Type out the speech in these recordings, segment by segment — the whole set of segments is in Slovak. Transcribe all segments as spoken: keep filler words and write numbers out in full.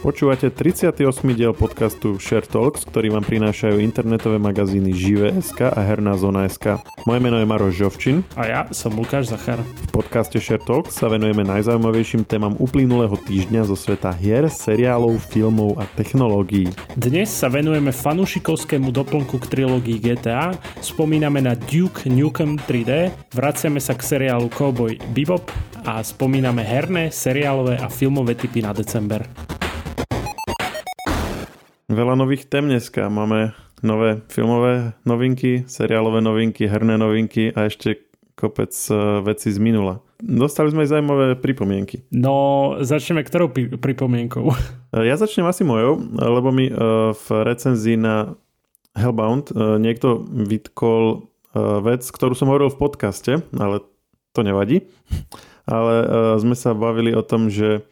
Počúvate tridsiaty ôsmy diel podcastu Share Talks, ktorý vám prinášajú internetové magazíny Živé.sk a Herná zona.sk. Moje meno je Maroš Žovčin. A ja som Lukáš Zachar. V podcaste Share Talks sa venujeme najzaujímavejším témam uplynulého týždňa zo sveta hier, seriálov, filmov a technológií. Dnes sa venujeme fanúšikovskému doplnku k trilógii gé té á, spomíname na Duke Nukem tri dé, vraciame sa k seriálu Cowboy Bebop a spomíname herné, seriálové a filmové tipy na december. Veľa nových tém dneska. Máme nové filmové novinky, seriálové novinky, herné novinky a ešte kopec vecí z minula. Dostali sme aj zaujímavé pripomienky. No, začneme ktorou pripomienkou? Ja začnem asi mojou, lebo mi v recenzii na Hellbound niekto vytkol vec, ktorú som hovoril v podcaste, ale to nevadí. Ale sme sa bavili o tom, že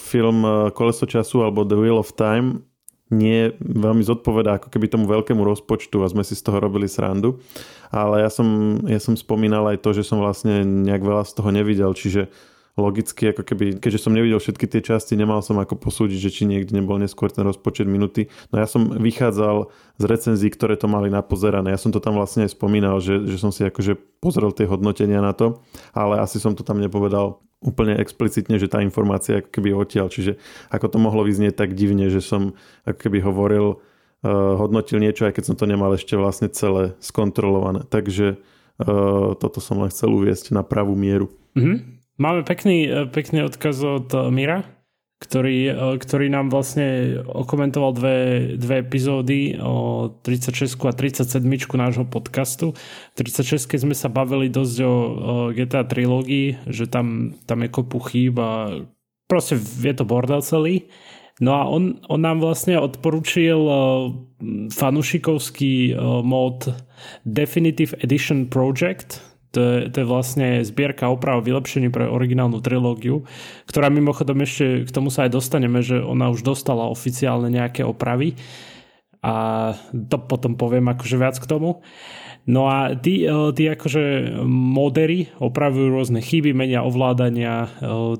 film Koleso času alebo The Wheel of Time nie veľmi zodpovedá ako keby tomu veľkému rozpočtu a sme si z toho robili srandu. Ale ja som, ja som spomínal aj to, že som vlastne nejak veľa z toho nevidel, čiže logicky, ako keby, keďže som nevidel všetky tie časti, nemal som ako posúdiť, že či niekde nebol neskôr ten rozpočet minuty. No ja som vychádzal z recenzií, ktoré to mali napozerané. Ja som to tam vlastne aj spomínal, že, že som si akože pozrel tie hodnotenia na to, ale asi som to tam nepovedal úplne explicitne, že tá informácia ako keby odtiaľ. Čiže ako to mohlo vyznieť tak divne, že som ako keby hovoril, uh, hodnotil niečo, aj keď som to nemal ešte vlastne celé skontrolované. Takže uh, toto som len chcel uviesť na pravú mieru. Mm-hmm. Máme pekný, pekný odkaz od Mira, ktorý, ktorý nám vlastne okomentoval dve, dve epizódy o tridsaťšesť a tridsaťsedem nášho podcastu. V tridsaťšesť sme sa bavili dosť o, o gé té á trilógii, že tam, tam je kopu chýb a proste je to bordel celý. No a on, on nám vlastne odporúčil fanušikovský mod Definitive Edition Project. To je, to je vlastne zbierka oprav vylepšení pre originálnu trilógiu, ktorá mimochodom ešte, k tomu sa aj dostaneme, že ona už dostala oficiálne nejaké opravy a to potom poviem akože viac k tomu. No a tí, tí akože modery opravujú rôzne chyby, menia ovládania,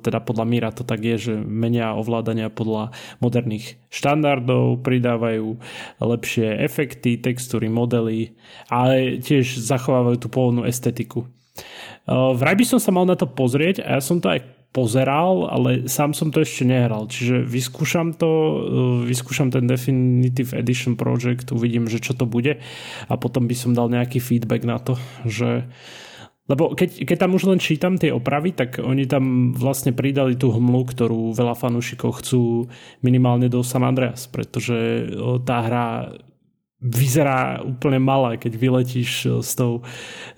teda podľa Míra to tak je, že menia ovládania podľa moderných štandardov, pridávajú lepšie efekty, textúry, modely, ale tiež zachovávajú tú pôvodnú estetiku. Vraj by som sa mal na to pozrieť a ja som to aj pozeral, ale sám som to ešte nehral, čiže vyskúšam to, vyskúšam ten Definitive Edition Project, uvidím, že čo to bude a potom by som dal nejaký feedback na to, že lebo keď, keď tam už len čítam tie opravy, tak oni tam vlastne pridali tú hmlu, ktorú veľa fanúšikov chcú minimálne do San Andreas, pretože tá hra vyzerá úplne malá, keď vyletíš s, tou,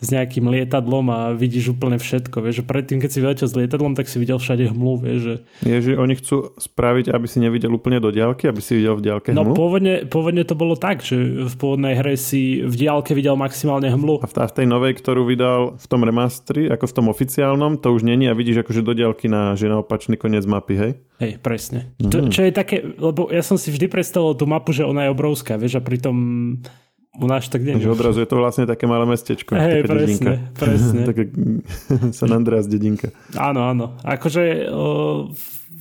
s nejakým lietadlom a vidíš úplne všetko. Vieš, že predtým, keď si vyletel s lietadlom, tak si videl všade hmlu. Vieš, že... Je, že oni chcú spraviť, aby si nevidel úplne do diaľky, aby si videl v diaľke hmlu? No pôvodne, pôvodne to bolo tak, že v pôvodnej hre si v diaľke videl maximálne hmlu. A v tej novej, ktorú vydal v tom remastri, ako v tom oficiálnom, to už není a vidíš akože do diaľky na, že na opačný koniec mapy, hej? Hej, presne. Mm. To, čo je také, lebo ja som si vždy predstavoval tú mapu, že ona je obrovská, vieš, a pritom u nás tak neviem. Takže odrazu je to vlastne také malé mestečko. Hej, presne, dedinka. Presne. Také San Andreas dedinka. Áno, áno. Akože o,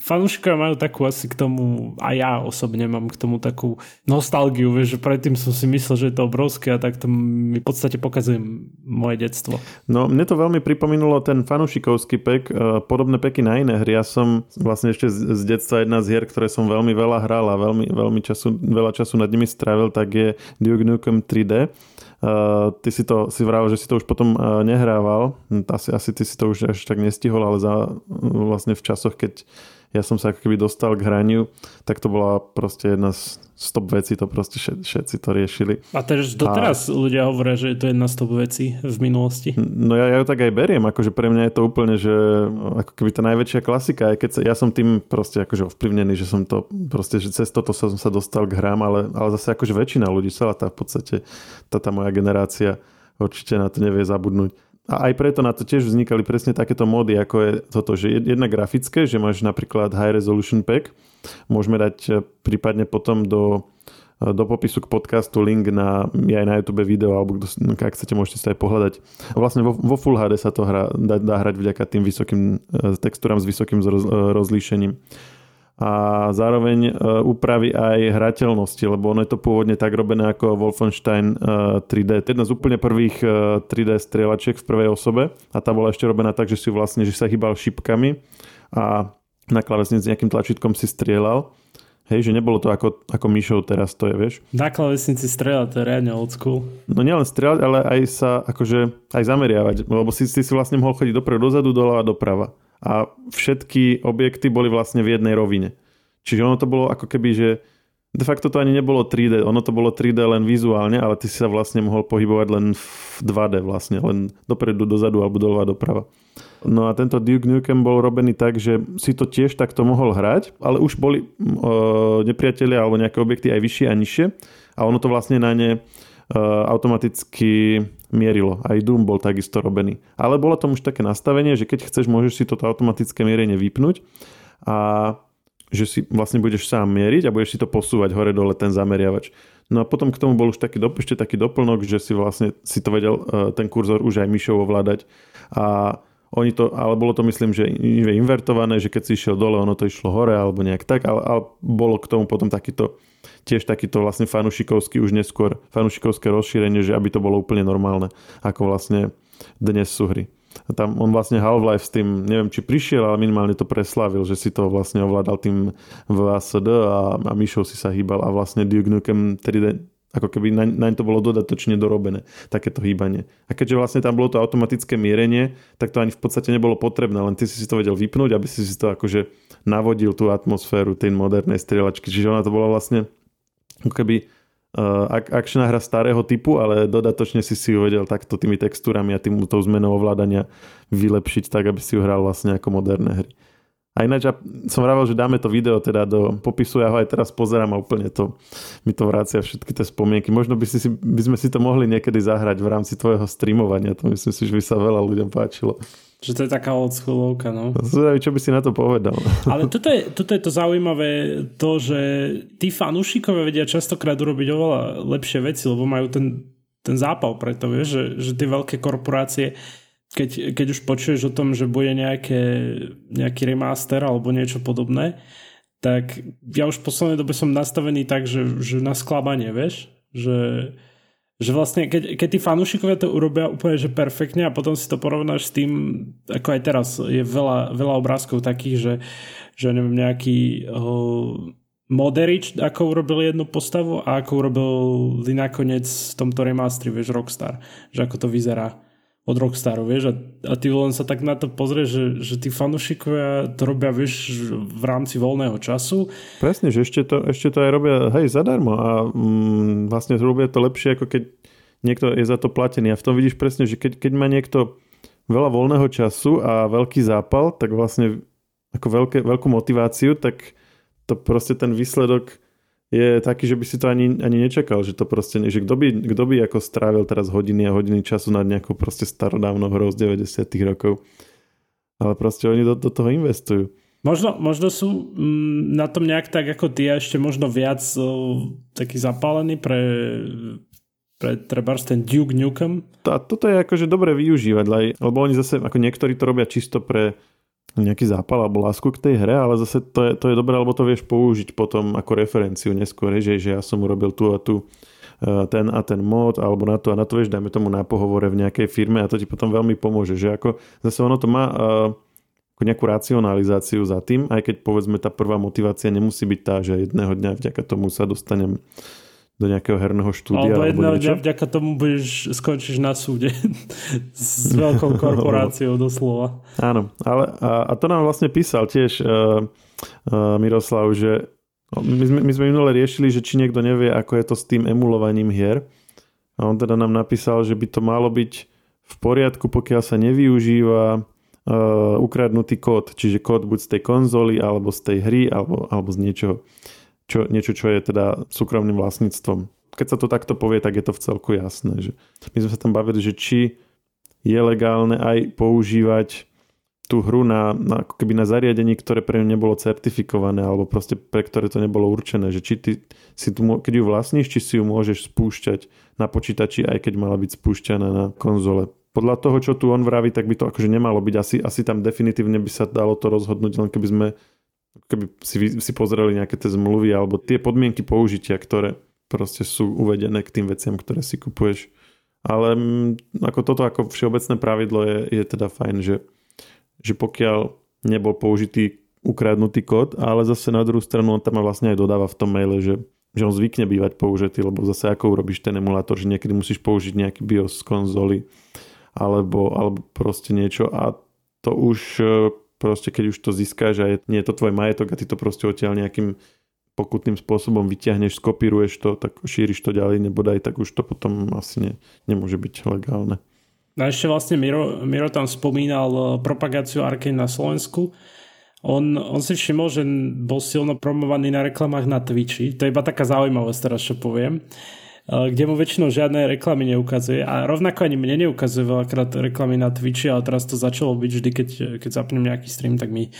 fanúšikové majú takú asi k tomu, a ja osobne mám k tomu takú nostalgiu, vieš, že predtým som si myslel, že je to obrovské a tak to mi v podstate pokazuje moje detstvo. No, mne to veľmi pripomínulo ten fanúšikovský pek, podobné peky na iné hry. Ja som vlastne ešte z detstva jedna z hier, ktoré som veľmi veľa hral a veľmi, veľmi času, veľa času nad nimi strávil, tak je Duke Nukem tri dé. Uh, ty si to si vravel, že si to už potom uh, nehrával, asi, asi ty si to už až tak nestihol, ale za, vlastne v časoch, keď ja som sa ako keby dostal k hraniu, tak to bola proste jedna z top vecí, to proste všet, všetci to riešili. A teraz doteraz a... ľudia hovoria, že je to jedna z top vecí v minulosti. No ja, ja ju tak aj beriem, akože pre mňa je to úplne, že ako keby tá najväčšia klasika, aj keď sa, ja som tým proste akože ovplyvnený, že som to proste, že cez toto som sa dostal k hrám, ale, ale zase akože väčšina ľudí, celá tá v podstate, tá, tá moja generácia určite na to nevie zabudnúť. A aj preto na to tiež vznikali presne takéto módy, ako je toto, že jedna grafické, že máš napríklad High Resolution Pack, môžeme dať prípadne potom do, do popisu k podcastu link na aj na YouTube video, alebo ak chcete, môžete si to aj pohľadať. Vlastne vo, vo Full há dé sa to hra, dá, dá hrať vďaka tým vysokým textúram s vysokým roz, rozlíšením. a zároveň upraví aj hrateľnosti, lebo ono je to pôvodne tak robené ako Wolfenstein tri dé. To je jedna z úplne prvých tri dé strieľačiek v prvej osobe a tá bola ešte robená tak, že si vlastne, že sa hýbal šipkami a na klávesnici s nejakým tlačítkom si strieľal. Hej, že nebolo to ako, ako myšou teraz to je, vieš. Na klávesnici strieľať, to je reálne old school. No nielen strieľať, ale aj sa akože aj zameriavať, lebo si, si vlastne mohol chodiť dopredu, dozadu, doľava, doprava. A všetky objekty boli vlastne v jednej rovine. Čiže ono to bolo ako keby, že de facto to ani nebolo tri dé, ono to bolo tri dé len vizuálne, ale ty si sa vlastne mohol pohybovať len v dva dé vlastne, len dopredu, dozadu alebo doľava, doprava. No a tento Duke Nukem bol robený tak, že si to tiež takto mohol hrať, ale už boli e, nepriatelia alebo nejaké objekty aj vyššie a nižšie a ono to vlastne na ne e, automaticky mierilo. Aj Doom bol takisto robený. Ale bolo tam už také nastavenie, že keď chceš, môžeš si toto automatické mierenie vypnúť a že si vlastne budeš sám mieriť a budeš si to posúvať hore dole ten zameriavač. No a potom k tomu bol už taký, ešte taký doplnok, že si vlastne si to vedel ten kurzor už aj myšou ovládať. A oni to, ale bolo to myslím, že invertované, že keď si išiel dole, ono to išlo hore alebo nejak tak, ale, ale bolo k tomu potom takýto tiež takýto vlastne fanušikovský už neskôr fanušikovské rozšírenie, že aby to bolo úplne normálne, ako vlastne dnes sú hry. A tam on vlastne Half-Life s tým, neviem či prišiel, ale minimálne to preslavil, že si to vlastne ovládal tým vé á es dé a, a myšou si sa hýbal a vlastne Duke Nukem tri dé ako keby naň, naň to bolo dodatočne dorobené, takéto hýbanie. A keďže vlastne tam bolo to automatické mierenie, tak to ani v podstate nebolo potrebné, len ty si si to vedel vypnúť, aby si si to akože navodil tú atmosféru tej modernej strieľačky. Čiže ona to bola vlastne ako keby uh, ak, akčná hra starého typu, ale dodatočne si si ju vedel takto tými textúrami a tým tou zmenou ovládania vylepšiť tak, aby si ju hral vlastne ako moderné hry. A ináč ja som vravel, že dáme to video teda do popisu, ja ho aj teraz pozerám a úplne to mi to vracia všetky tie spomienky. Možno by, si, by sme si to mohli niekedy zahrať v rámci tvojho streamovania, to myslím si, že by sa veľa ľuďom páčilo. Že to je taká odschulovka, no. Zdraví, čo by si na to povedal. Ale toto je, toto je to zaujímavé, to, že tí fanúšikovia vedia častokrát urobiť oveľa lepšie veci, lebo majú ten, ten zápal preto, vieš, že, že tie veľké korporácie... Keď, keď už počuješ o tom, že bude nejaké, nejaký remaster alebo niečo podobné, tak ja už v poslednej dobe som nastavený tak, že, že na sklábanie, vieš? Že, že vlastne, keď, keď tí fanúšikovia to urobia úplne že perfektne a potom si to porovnáš s tým, ako aj teraz, je veľa, veľa obrázkov takých, že, že neviem, nejaký oh, Moderič, ako urobil jednu postavu a ako urobil nakoniec v tomto remastri, vieš, Rockstar. Že ako to vyzerá od Rockstaru, vieš, a, a ty len sa tak na to pozrieš, že, že tí fanúšikovia to robia, vieš, v rámci voľného času. Presne, že ešte to, ešte to aj robia, hej, zadarmo a mm, vlastne robia to lepšie, ako keď niekto je za to platený a v tom vidíš presne, že keď, keď má niekto veľa voľného času a veľký zápal, tak vlastne ako veľké, veľkú motiváciu, tak to proste ten výsledok je taký, že by si to ani, ani nečakal, že to proste, že kto by, kto by ako strávil teraz hodiny a hodiny času nad nejakou proste starodávnou hrou z deväťdesiatych rokov. Ale proste oni do, do toho investujú. Možno, možno sú mm, na tom nejak tak ako ty a ešte možno viac oh, taký zapálený pre, pre trebárs ten Duke Nukem. A toto je akože dobre využívať, lebo oni zase, ako niektorí to robia čisto pre nejaký zápal alebo lásku k tej hre, ale zase to je, to je dobré, lebo to vieš použiť potom ako referenciu neskôr, že, že ja som urobil tu a tu ten a ten mod, alebo na to a na to, vieš, dajme tomu na pohovore v nejakej firme a to ti potom veľmi pomôže, že ako zase ono to má uh, nejakú racionalizáciu za tým, aj keď povedzme tá prvá motivácia nemusí byť tá, že jedného dňa vďaka tomu sa dostanem do nejakého herného štúdia. Alebo jedného dňa vďaka tomu budeš, skončíš na súde s veľkou korporáciou doslova. Áno, ale a, a to nám vlastne písal tiež uh, uh, Miroslav, že my sme, my sme minule riešili, že či niekto nevie, ako je to s tým emulovaním hier. A on teda nám napísal, že by to malo byť v poriadku, pokiaľ sa nevyužíva uh, ukradnutý kód. Čiže kód buď z tej konzoly, alebo z tej hry, alebo, alebo z niečoho. Čo, niečo, čo je teda súkromným vlastníctvom. Keď sa to takto povie, tak je to vcelku jasné. Že my sme sa tam bavili, že či je legálne aj používať tú hru na, na, ako keby na zariadení, ktoré pre ňu nebolo certifikované, alebo proste pre ktoré to nebolo určené. Že či ty, si tu, keď ju vlastníš, či si ju môžeš spúšťať na počítači, aj keď mala byť spúšťaná na konzole. Podľa toho, čo tu on vraví, tak by to akože nemalo byť. Asi, asi tam definitívne by sa dalo to rozhodnúť, len keby sme keby si, si pozreli nejaké tie zmluvy alebo tie podmienky použitia, ktoré proste sú uvedené k tým veciam, ktoré si kupuješ. Ale ako toto ako všeobecné pravidlo je, je teda fajn, že, že pokiaľ nebol použitý ukradnutý kód, ale zase na druhú stranu on tam vlastne aj dodáva v tom maile, že, že on zvykne bývať použitý, lebo zase ako urobíš ten emulátor, že niekedy musíš použiť nejaký BIOS z konzoly alebo, alebo proste niečo a to už proste keď už to získáš a je, nie je to tvoj majetok a ty to proste odtiaľ nejakým pokutným spôsobom vyťahneš, skopíruješ to, tak šíriš to ďalej, nebodaj, tak už to potom asi ne, nemôže byť legálne. No ešte vlastne Miro, Miro tam spomínal propagáciu Arcane na Slovensku. On, on si všimol, že bol silno promovaný na reklamách na Twitchi. To je iba taká zaujímavosť, teraz čo poviem. Kde mu väčšinou žiadne reklamy neukazuje. A rovnako ani mne neukazuje veľakrát reklamy na Twitchi, ale teraz to začalo byť vždy, keď, keď zapnem nejaký stream, tak mi,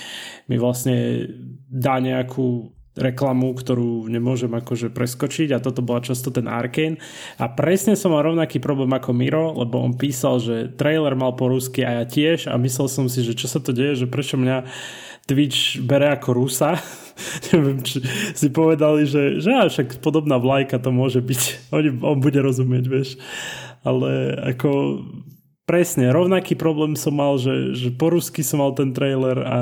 mi vlastne dá nejakú reklamu, ktorú nemôžem akože preskočiť a toto bola často ten Arcane a presne som mal rovnaký problém ako Miro, lebo on písal, že trailer mal po rusky a ja tiež a myslel som si, že čo sa to deje, že prečo mňa Twitch bere ako Rusa. Neviem, či si povedali, že, že á, však podobná vlajka to môže byť. On, on bude rozumieť, vieš. Ale ako presne, rovnaký problém som mal, že, že po rusky som mal ten trailer a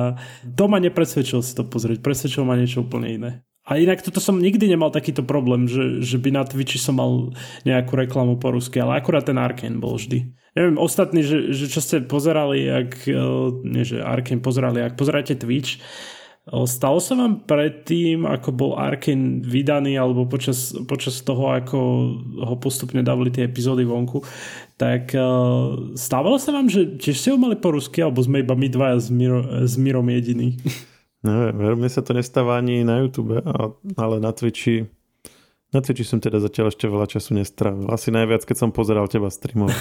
to ma nepresvedčil si to pozrieť, presvedčil ma niečo úplne iné. A inak toto som nikdy nemal takýto problém, že, že by na Twitchi som mal nejakú reklamu po rusky, ale akurát ten Arcane bol vždy. Neviem, ostatní, že, že čo ste pozerali, ak, nie že Arcane pozerali, ak pozeráte Twitch, stalo sa vám predtým, ako bol Arcane vydaný, alebo počas, počas toho, ako ho postupne dávali tie epizódy vonku, tak stávalo sa vám, že tiež ste ho mali po rusky, alebo sme iba my dvaja s, Miro, s Mirom jediní? Neviem, mne sa to nestáva ani na YouTube, ale na Twitchi, na Twitchi som teda zatiaľ ešte veľa času nestrávil. Asi najviac, keď som pozeral teba streamovať.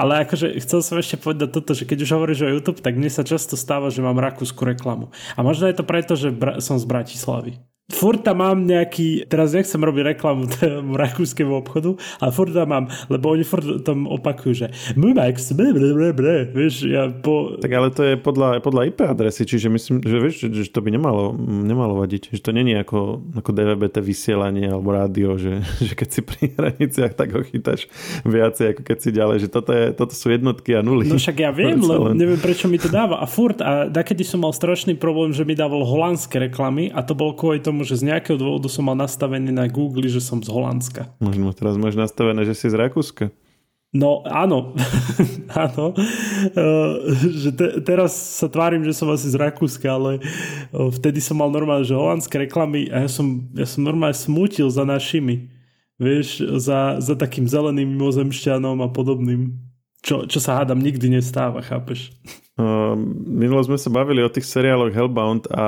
Ale akože chcel som ešte povedať toto, že keď už hovoríš o YouTube, tak mne sa často stáva, že mám rakúsku reklamu. A možno je to preto, že bra- som z Bratislavy. Furt tam mám nejaký, teraz nechcem robiť reklamu tému rakúskému obchodu, ale furt tam mám, lebo oni furt tam opakujú, že Mumax, blablabla, vieš, ja po... Tak ale to je podľa, podľa í pé adresy, čiže myslím, že vieš, že to by nemalo, nemalo vadiť, že to není ako, ako dé vé bé té vysielanie alebo rádio, že, že keď si pri hraniciach, tak ho chytáš viacej, ako keď si ďalej, že toto, je, toto sú jednotky a nuly. No však ja viem, lebo neviem, prečo mi to dáva a furt, a dakedy som mal strašný problém, že mi dával holandské reklamy a to bol kvôli tomu, že z nejakého dôvodu som mal nastavený na Google, že som z Holandska. Možno teraz máš nastavené, že si z Rakúska. No áno, áno, uh, že te, teraz sa tvárim, že som asi z Rakúska, ale uh, vtedy som mal normálne, že holandské reklamy a ja som, ja som normálne smútil za našimi, vieš, za, za takým zeleným mimozemšťanom a podobným, čo, čo sa hádam nikdy nestáva, chápeš? Uh, minulo sme sa bavili o tých seriáloch Hellbound a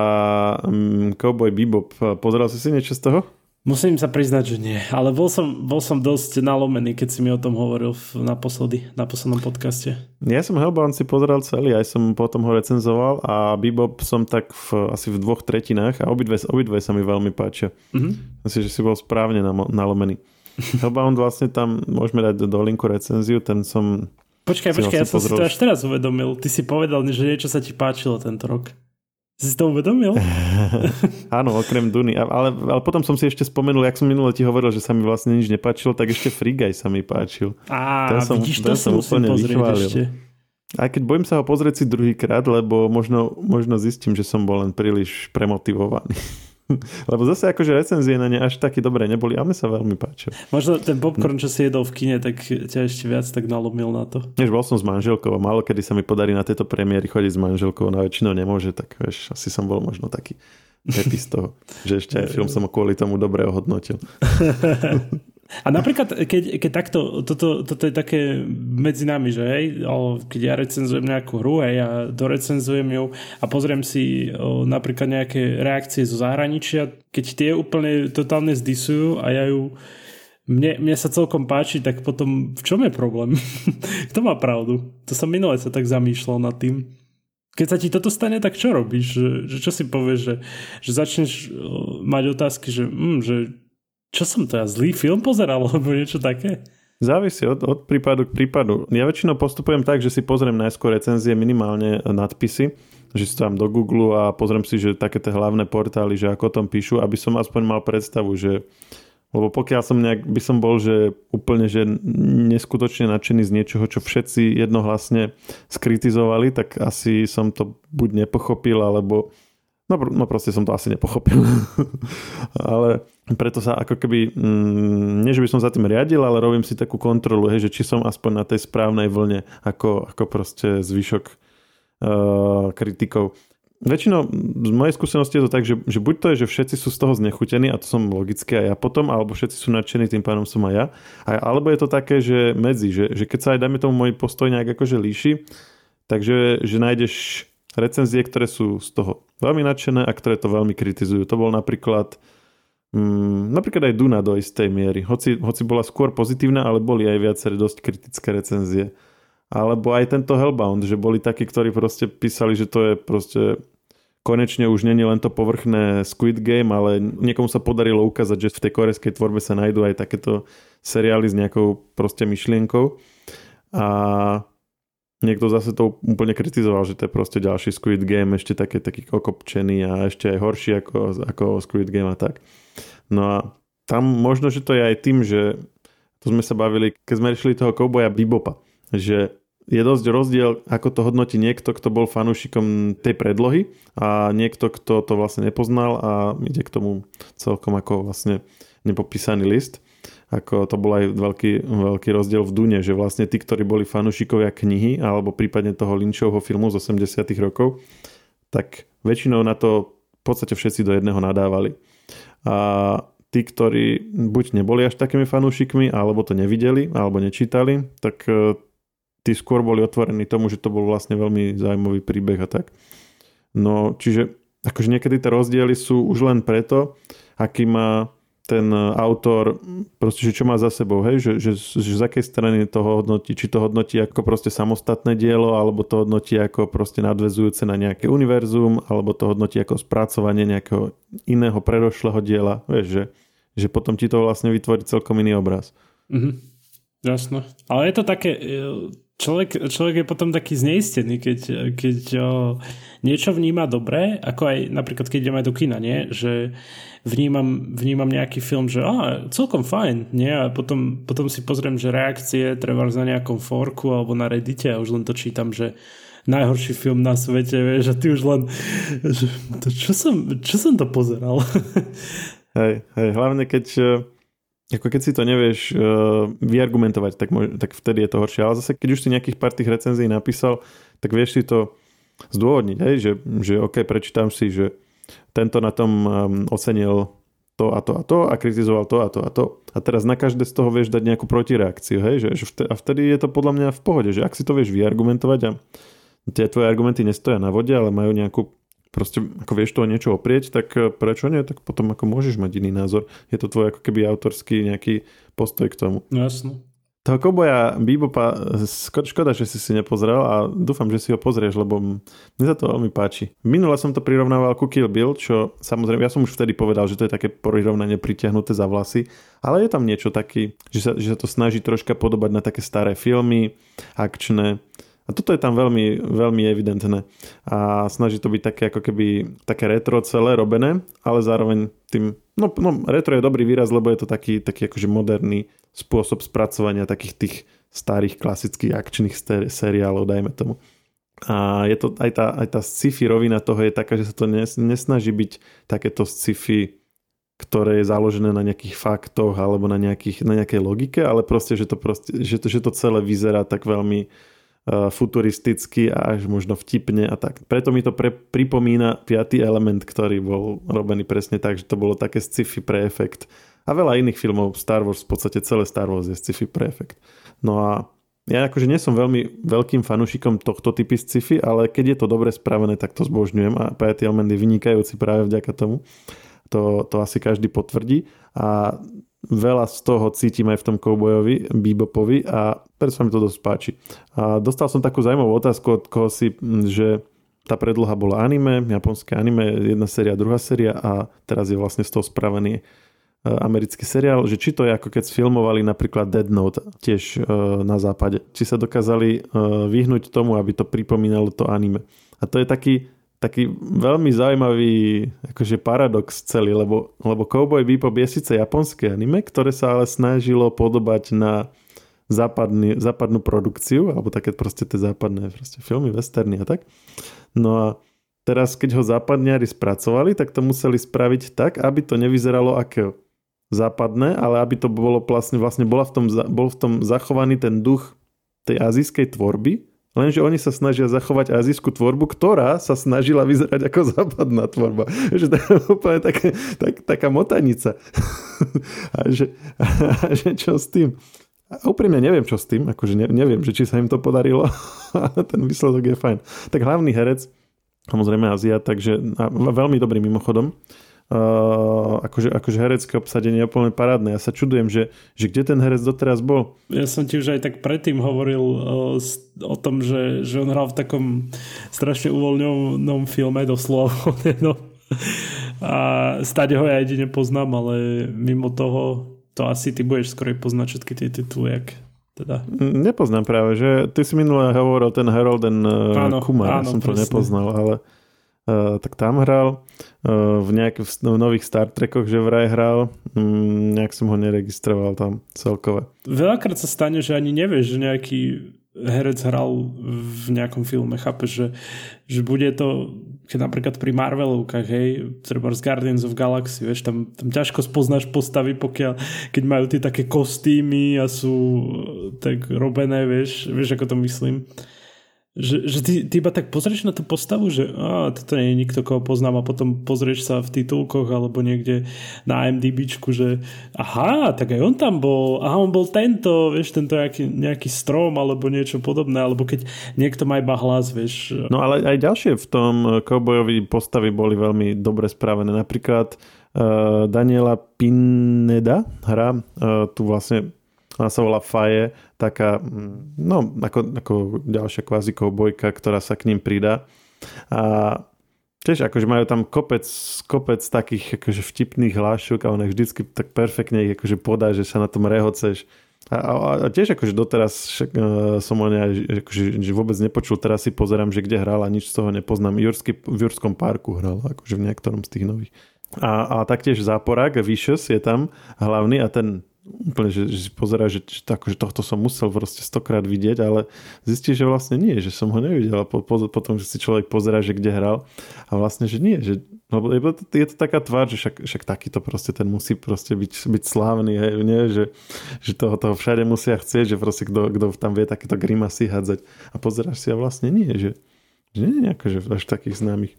um, Cowboy Bebop. Pozeral si si niečo z toho? Musím sa priznať, že nie. Ale bol som, bol som dosť nalomený, keď si mi o tom hovoril v, naposledy, na poslednom podcaste. Ja som Hellbound si pozeral celý, aj som potom ho recenzoval a Bebop som tak v, asi v dvoch tretinách a obidve, obidve sa mi veľmi páčia. Mm-hmm. Myslím, že si bol správne nalomený. Hellbound vlastne tam môžeme dať do linku recenziu, ten som... Počkaj, počkaj, ja som si to až teraz uvedomil. Ty si povedal, že niečo sa ti páčilo tento rok. Si si to uvedomil? Áno, okrem Duny. Ale, ale potom som si ešte spomenul, jak som minule ti hovoril, že sa mi vlastne nič nepáčilo, tak ešte Free Guy sa mi páčil. Á, som, vidíš, to som musím pozrieť vychválil. Ešte. A keď bojím sa ho pozrieť si druhýkrát, lebo možno, možno zistím, že som bol len príliš premotivovaný. Lebo zase akože recenzie na ne až také dobré neboli a mne sa veľmi páčilo. Možno ten popcorn, čo si jedol v kine, tak ťa ešte viac tak nalomil na to. Než bol som s manželkou a málo kedy sa mi podarí na tieto premiéry chodiť s manželkou, na väčšinou nemôže, tak vieš, asi som bol možno taký happy z toho, že ešte aj film som kvôli tomu dobre ohodnotil. A napríklad, keď, keď takto, toto, toto je také medzi nami, že hej, keď ja recenzujem nejakú hru, hej, ja dorecenzujem ju a pozriem si o, napríklad nejaké reakcie zo zahraničia, keď tie úplne totálne zdisujú a ja ju, mne, mne sa celkom páči, tak potom v čom je problém? Kto má pravdu? To som minule sa tak zamýšľal nad tým. Keď sa ti toto stane, tak čo robíš? Že, že čo si povieš, že, že začneš mať otázky, že... Mm, že čo som to ja, zlý film pozeral, alebo niečo také? Závisí od, od prípadu k prípadu. Ja väčšinou postupujem tak, že si pozriem najskôr recenzie, minimálne nadpisy, že si tam do Google a pozriem si, že také tie hlavné portály, že ako o tom píšu, aby som aspoň mal predstavu, že lebo pokiaľ som nejak, by som bol, že úplne, že neskutočne nadšený z niečoho, čo všetci jednohlasne skritizovali, tak asi som to buď nepochopil, alebo no, no proste som to asi nepochopil. Ale preto sa ako keby, mm, nie že by som za tým riadil, ale robím si takú kontrolu, hej, že či som aspoň na tej správnej vlne, ako, ako proste zvyšok uh, kritikov. Väčšinou z mojej skúsenosti je to tak, že, že buď to je, že všetci sú z toho znechutení a to som logicky aj ja potom, alebo všetci sú nadšení, tým pánom som aj ja. A, alebo je to také, že medzi, že, že keď sa aj dáme tomu môj postoj nejak akože líši, takže že nájdeš recenzie, ktoré sú z toho veľmi nadšené a ktoré to veľmi kritizujú. To bol napríklad mm, napríklad aj Duna do istej miery. Hoci, hoci bola skôr pozitívna, ale boli aj viaceré dosť kritické recenzie. Alebo aj tento Hellbound, že boli takí, ktorí proste písali, že to je proste konečne už nie je len to povrchné Squid Game, ale niekomu sa podarilo ukázať, že v tej korejskej tvorbe sa nájdú aj takéto seriály s nejakou proste myšlienkou. A niekto zase to úplne kritizoval, že to je proste ďalší Squid Game, ešte také, taký okopčený a ešte aj horší ako, ako Squid Game a tak. No a tam možno, že to je aj tým, že to sme sa bavili, keď sme riešili toho Cowboya Bebopa, že je dosť rozdiel, ako to hodnotí niekto, kto bol fanúšikom tej predlohy a niekto, kto to vlastne nepoznal a ide k tomu celkom ako vlastne nepopísaný list. Ako to bol aj veľký, veľký rozdiel v Dune, že vlastne tí, ktorí boli fanúšikovia knihy alebo prípadne toho Lynchovho filmu z osemdesiatych rokov, tak väčšinou na to v podstate všetci do jedného nadávali. A tí, ktorí buď neboli až takými fanúšikmi, alebo to nevideli, alebo nečítali, tak tí skôr boli otvorení tomu, že to bol vlastne veľmi zaujímavý príbeh a tak. No, čiže akože niekedy tie rozdiely sú už len preto, aký má ten autor, proste, že čo má za sebou, hej, že, že, že z akej strany to hodnotí, či to hodnotí ako proste samostatné dielo, alebo to hodnotí ako proste nadväzujúce na nejaké univerzum, alebo to hodnotí ako spracovanie nejakého iného predošlého diela, vieš, že, že potom ti to vlastne vytvorí celkom iný obraz. Mhm. Jasno. Ale je to také... Človek, človek je potom taký zneistený, keď, keď o, niečo vníma dobre, ako aj napríklad keď idem aj do kina, nie? Že vnímam, vnímam nejaký film, že á, celkom fajn, nie? A potom, potom si pozriem, že reakcie trebárs na nejakom fórku alebo na Reddite a už len to čítam, že najhorší film na svete, vieš, a ty už len že, to, čo, som, čo som to pozeral? Hej, hej, hlavne keď ako keď si to nevieš uh, vyargumentovať, tak, mož- tak vtedy je to horšie. Ale zase, keď už si nejakých pár tých recenzií napísal, tak vieš si to zdôvodniť, hej? Že, že ok, prečítam si, že tento na tom um, ocenil to a to a to a kritizoval to a to a to. A teraz na každé z toho vieš dať nejakú protireakciu. Hej? Že, že vtedy, a vtedy je to podľa mňa v pohode, že ak si to vieš vyargumentovať a tie tvoje argumenty nestoja na vode, ale majú nejakú proste ako vieš to o niečo oprieť, tak prečo nie? Tak potom ako môžeš mať iný názor. Je to tvoj ako keby autorský nejaký postoj k tomu. No jasno. Toho Cowboya Bebopa, škoda, že si si nepozrel a dúfam, že si ho pozrieš, lebo mne sa to veľmi páči. Minule som to prirovnával ku Kill Bill, čo samozrejme, ja som už vtedy povedal, že to je také prirovnanie pritiahnuté za vlasy, ale je tam niečo taký, že sa, že sa to snaží troška podobať na také staré filmy, akčné. A toto je tam veľmi, veľmi evidentné. A snaží to byť také ako keby také retro celé robené, ale zároveň tým, no, no retro je dobrý výraz, lebo je to taký, taký akože moderný spôsob spracovania takých tých starých klasických akčných seri- seriálov, dajme tomu. A je to aj tá, aj tá sci-fi rovina toho je taká, že sa to nes- nesnaží byť takéto sci-fi, ktoré je založené na nejakých faktoch alebo na, nejakých, na nejakej logike, ale proste, že to, proste, že to, že to celé vyzerá tak veľmi futuristicky a až možno vtipne a tak. Preto mi to pre, pripomína Piatý element, ktorý bol robený presne tak, že to bolo také sci-fi pre efekt. A veľa iných filmov Star Wars, v podstate celé Star Wars je sci-fi pre efekt. No a ja akože nie som veľmi veľkým fanúšikom tohto typy sci-fi, ale keď je to dobre spravené, tak to zbožňujem a Piatý element je vynikajúci práve vďaka tomu. To, to asi každý potvrdí a veľa z toho cítim aj v tom Cowboyovi Bebopovi a preto sa mi to dosť páči. A dostal som takú zaujímavú otázku od koho si, že tá predloha bola anime, japonské anime, jedna séria, druhá séria a teraz je vlastne z toho spravený americký seriál, že či to je ako keď sfilmovali napríklad Dead Note tiež na západe. Či sa dokázali vyhnúť tomu, aby to pripomínalo to anime. A to je taký, taký veľmi zaujímavý akože paradox celý, lebo, lebo Cowboy Bebop je síce japonské anime, ktoré sa ale snažilo podobať na západný, západnú produkciu, alebo také proste tie západné proste filmy, westerny a tak. No a teraz, keď ho západniari spracovali, tak to museli spraviť tak, aby to nevyzeralo ako západné, ale aby to bolo vlastne, vlastne bola v tom, bol v tom zachovaný ten duch tej azijskej tvorby, lenže oni sa snažia zachovať azijskú tvorbu, ktorá sa snažila vyzerať ako západná tvorba. Že to je úplne taká, tak, taká motanica. A že, a že čo s tým? A úprimne neviem, čo s tým. Akože ne, neviem, že či sa im to podarilo. Ale ten výsledok je fajn. Tak hlavný herec, samozrejme Azia, takže veľmi dobrý mimochodom. Uh, akože, akože herecké obsadenie je úplne parádne. Ja sa čudujem, že, že kde ten herec doteraz bol. Ja som ti už aj tak predtým hovoril o, o tom, že, že on hral v takom strašne uvoľňovnom filme doslova. No. A stáď ho ja jedine poznám, ale mimo toho to asi ty budeš skôr poznať všetky tie tituly, jak teda. Nepoznám práve, že ty si minulé hovoril ten Harolden uh, Kumar, ja som presne to nepoznal, ale Uh, tak tam hral uh, v nejakých v nových Star Trekoch, že vraj hral, mm, nejak som ho neregistroval tam celkové. Veľakrát sa stane, že ani nevieš, že nejaký herec hral v nejakom filme, chápeš, že, že bude to, keď napríklad pri Marvelovkách, hej, treba z Guardians of Galaxy, vieš, tam, tam ťažko spoznáš postavy, pokiaľ, keď majú tie také kostýmy a sú tak robené, vieš, vieš ako to myslím. Že, že ty, ty iba tak pozrieš na tú postavu, že á, toto nie je nikto, koho poznám, a potom pozrieš sa v titulkoch alebo niekde na IMDbčku, že aha, tak aj on tam bol, aha, on bol tento, vieš, tento nejaký, nejaký strom alebo niečo podobné, alebo keď niekto má iba hlas, vieš. No ale aj ďalšie v tom cowboyovi postavy boli veľmi dobre spravené, napríklad uh, Daniela Pineda hra, uh, tu vlastne ona sa volá Faye, taká, no, ako, ako ďalšia kvázi koubojka, ktorá sa k ním pridá. A tiež akože majú tam kopec, kopec takých akože vtipných hlášok a ona vždycky tak perfektne ich akože podá, že sa na tom rehoceš. A, a, a tiež akože doteraz však, e, som o nej akože, vôbec nepočul, teraz si pozerám, že kde hral a nič z toho nepoznám. Jursky, v Jurskom parku hral, akože v niektorom z tých nových. A, a taktiež Záporák, Vicious je tam hlavný a ten úplne, že, že si pozerá, že, že, tak, že tohto som musel proste stokrát vidieť, ale zistí, že vlastne nie, že som ho nevidel a po, po, potom, že si človek pozerá, že kde hral a vlastne, že nie, že lebo je, to, je to taká tvár, že však, však takýto proste ten musí proste byť, byť slávny, hej, nie, že, že toho, toho všade musia chcieť, že proste kto, kto tam vie takéto grimasy hádzať a pozeráš si a vlastne nie, že, že nie akože až takých známych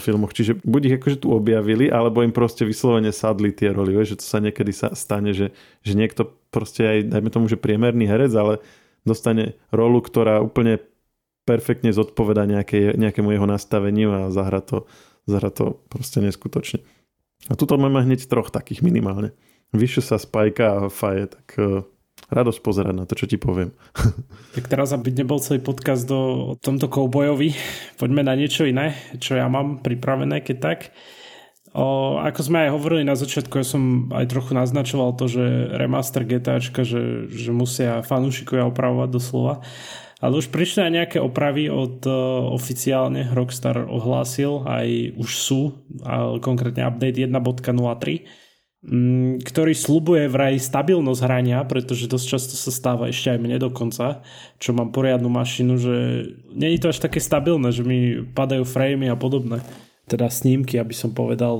filmoch. Čiže buď ich akože tu objavili, alebo im proste vyslovene sadli tie roli, že to sa niekedy sa stane, že, že niekto proste aj, dajme tomu, že priemerný herec, ale dostane rolu, ktorá úplne perfektne zodpovedá nejaké, nejakému jeho nastaveniu a zahra to, zahra to proste neskutočne. A tuto máme hneď troch takých minimálne. Vyššiu sa Spajka a Faje, tak radosť pozerať na to, čo ti poviem. Tak teraz, aby nebol celý podcast do, o tomto koubojovi, poďme na niečo iné, čo ja mám pripravené, keď tak. O, ako sme aj hovorili na začiatku, ja som aj trochu naznačoval to, že remaster GTAčka, že, že musia fanúšikovia opravovať doslova. Ale už prišli aj nejaké opravy od uh, oficiálne, Rockstar ohlásil, aj už sú, a konkrétne update jeden bodka nula tri, ktorý sľubuje vraj stabilnosť hrania, pretože dosť často sa stáva ešte aj mne dokonca, čo mám poriadnu mašinu, že nie je to až také stabilné, že mi padajú framey a podobné. Teda snímky, aby som povedal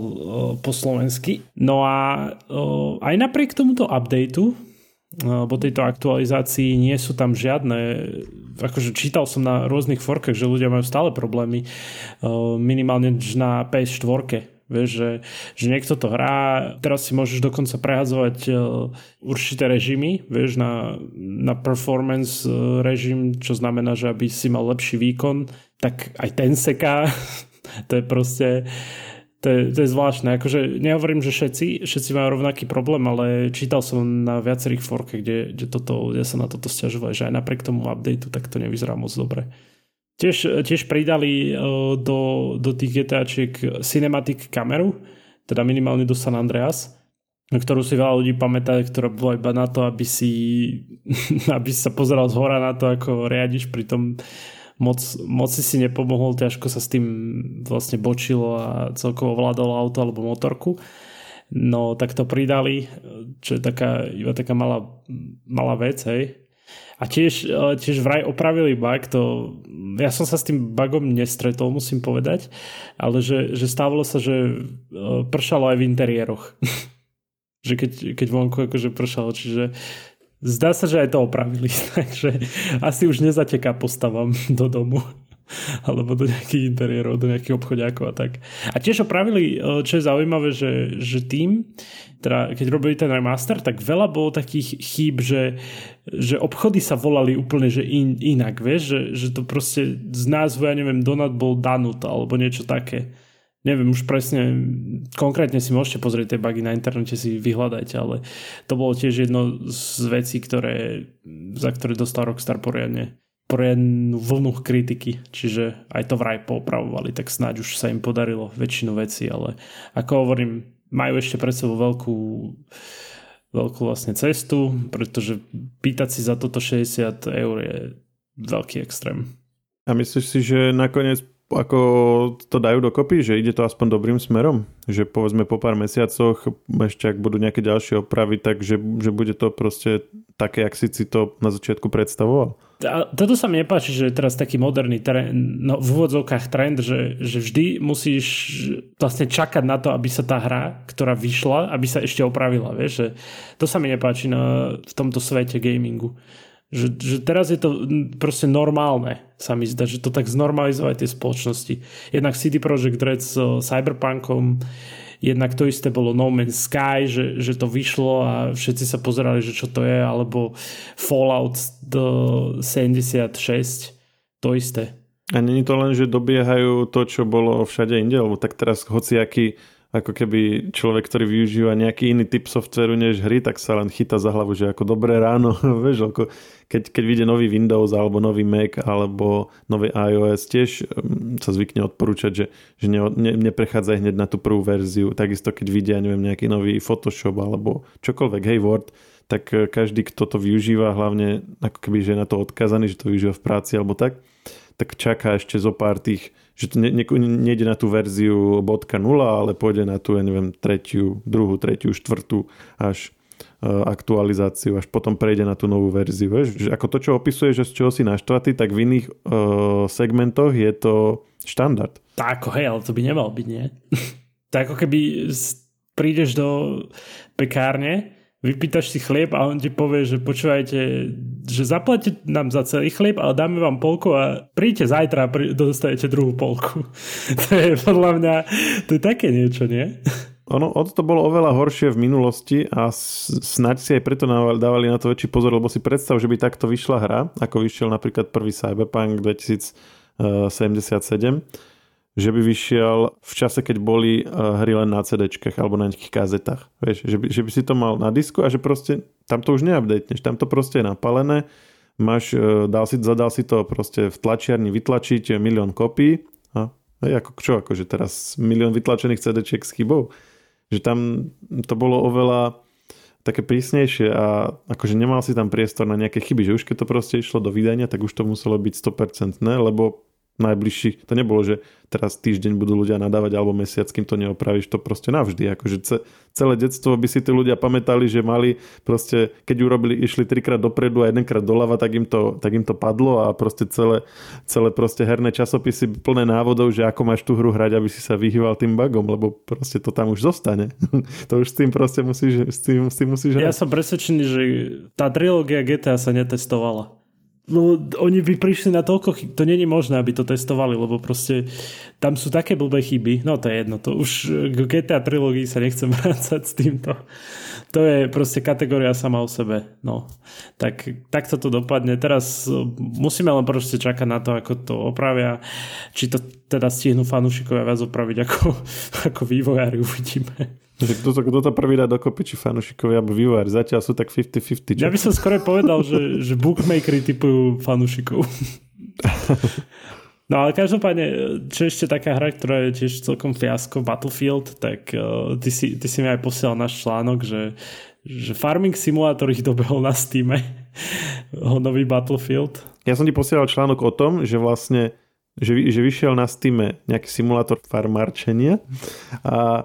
po slovensky. No a aj napriek tomuto updateu, po tejto aktualizácii nie sú tam žiadne, akože čítal som na rôznych forkách, že ľudia majú stále problémy, minimálne na pé es štyri. Vieš, že, že niekto to hrá, teraz si môžeš dokonca prehadzovať určité režimy, vieš, na, na performance režim, čo znamená, že aby si mal lepší výkon, tak aj ten seká. To je proste to je, to je zvláštne, akože nehovorím, že všetci, všetci majú rovnaký problém, ale čítal som na viacerých forkách, kde, kde, toto, kde sa na toto sťažovali, že aj napriek tomu updateu tak to nevyzerá moc dobre. Tiež, tiež pridali do, do tých GTAčiek cinematic kameru, teda minimálne do San Andreas, ktorú si veľa ľudí pamätá, ktorá bola iba na to, aby si aby si sa pozeral zhora na to, ako riadiš, pritom moc, moc si si nepomohol, ťažko sa s tým vlastne bočilo a celkovo ovládalo auto alebo motorku. No tak to pridali, čo je taká, iba taká malá, malá vec, hej. A tiež, tiež vraj opravili bug, to, ja som sa s tým bugom nestretol, musím povedať, ale že, že stávalo sa, že pršalo aj v interiéroch. Že keď, keď vonku akože pršalo, čiže zdá sa, že aj to opravili, takže asi už nezateká postavám do domu alebo do nejakých interiérov, do nejakých obchodiakov a tak. A tiež opravili, čo je zaujímavé, že, že tým, teda keď robili ten remaster, tak veľa bolo takých chýb, že, že obchody sa volali úplne že in, inak, vieš, že, že to proste z názvu, ja neviem, Donut bol Danut alebo niečo také. Neviem už presne, konkrétne si môžete pozrieť tie bugy na internete, si vyhľadajte, ale to bolo tiež jedno z vecí, ktoré, za ktoré dostal Rockstar poriadne poriadnu vlnu kritiky, čiže aj to vraj poopravovali, tak snáď už sa im podarilo väčšinu vecí, ale ako hovorím, majú ešte pred sebou veľkú veľkú vlastne cestu, pretože pýtať si za toto šesťdesiat eur je veľký extrém. A myslíš si, že nakoniec ako to dajú dokopy, že ide to aspoň dobrým smerom? Že povedzme po pár mesiacoch, ešte ak budú nejaké ďalšie opravy, takže že bude to proste také, jak si si to na začiatku predstavoval? A toto sa mi nepáči, že je teraz taký moderný trend, no v úvodzovkách trend, že, že vždy musíš vlastne čakať na to, aby sa tá hra, ktorá vyšla, aby sa ešte opravila, vieš? Že to sa mi nepáči na, v tomto svete gamingu. Že, že teraz je to proste normálne, sa mi zdá, že to tak znormalizovali tie spoločnosti. Jednak cé dé Projekt Red s Cyberpunkom, jednak to isté bolo No Man's Sky, že, že to vyšlo a všetci sa pozerali, že čo to je, alebo Fallout sedemdesiatšesť, to isté. A nie je to len, že dobiehajú to, čo bolo všade inde, lebo tak teraz hociaký ako keby človek, ktorý využíva nejaký iný typ softvéru než hry, tak sa len chytá za hlavu, že ako dobré ráno, vieš, ako keď, keď vyjde nový Windows alebo nový Mac alebo nový iOS, tiež sa zvykne odporúčať, že, že ne, ne, neprechádza hneď na tú prvú verziu. Takisto keď vyjde, neviem, nejaký nový Photoshop alebo čokoľvek, hej, Word, tak každý, kto to využíva, hlavne ako keby, že je na to odkazaný, že to využíva v práci alebo tak, tak čaká ešte zo pár tých, že to nejde na tú verziu bodka nula, ale pôjde na tú, ja neviem, tretiu, druhú, tretiu, štvrtú až aktualizáciu, až potom prejde na tú novú verziu. Vieš? Ako to, čo opisuješ, že z čoho si naštvatý, tak v iných uh, segmentoch je to štandard. Tak, hej, ale to by nemal byť, nie? Tak ako keby prídeš do pekárne, vypýtaš si chlieb a on ti povie, že počúvajte, že zaplatíte nám za celý chlieb, ale dáme vám polku a príďte zajtra a dostanete druhú polku. To je podľa mňa, to je také niečo, nie? Ono, ono to bolo oveľa horšie v minulosti a snáď si aj preto dávali na to väčší pozor, lebo si predstav, že by takto vyšla hra, ako vyšiel napríklad prvý Cyberpunk dvetisícsedemdesiatsedem, že by vyšiel v čase, keď boli hry len na CDčkách alebo na nejakých kazetách. Vieš, že by, že by si to mal na disku a že proste tam to už neupdatneš, tam to proste je napálené, máš, dal si, zadal si to proste v tlačiarni vytlačiť milión kopií a ako čo, akože teraz milión vytlačených CDčiek s chybou. Že tam to bolo oveľa také prísnejšie a akože nemal si tam priestor na nejaké chyby, že už keď to proste išlo do vydania, tak už to muselo byť sto percent, ne? Lebo najbližších, to nebolo, že teraz týždeň budú ľudia nadávať alebo mesiac, kým to neopravíš, to proste navždy, akože ce, celé detstvo by si tí ľudia pamätali, že mali proste, keď urobili, išli trikrát dopredu a jedenkrát doľava, tak im to, tak im to padlo a proste celé, celé proste herné časopisy plné návodov, že ako máš tú hru hrať, aby si sa vyhýval tým bugom, lebo proste to tam už zostane. To už s tým proste musíš, s tým, s tým musíš hrať. Ja som presvedčený, že tá trilógia gé té á sa netestovala. No, oni by prišli na toľko chyb, to nie je možné, aby to testovali, lebo proste tam sú také blbé chyby, no to je jedno, to už k gé té á trilógii sa nechcem vrácať s týmto, to je proste kategória sama o sebe, no tak, tak sa to dopadne, teraz musíme len proste čakať na to, ako to opravia, či to teda stihnú fanúšikovia viac opraviť ako, ako vývojári, uvidíme. Kto to, kto to prvý dá dokopy, či fanúšikovia alebo vývojári? Zatiaľ sú tak päťdesiat päťdesiat. Čo? Ja by som skôr povedal, že, že bookmakeri typujú fanúšikov. No ale každopádne, čo ešte taká hra, ktorá je tiež celkom fiasko, Battlefield, tak uh, ty, si, ty si mi aj posielal náš článok, že, že Farming Simulator ich dobehol na Steame, nový Battlefield. Ja som ti posielal článok o tom, že vlastne, že, že vyšiel na Steame nejaký simulátor farmárčenia a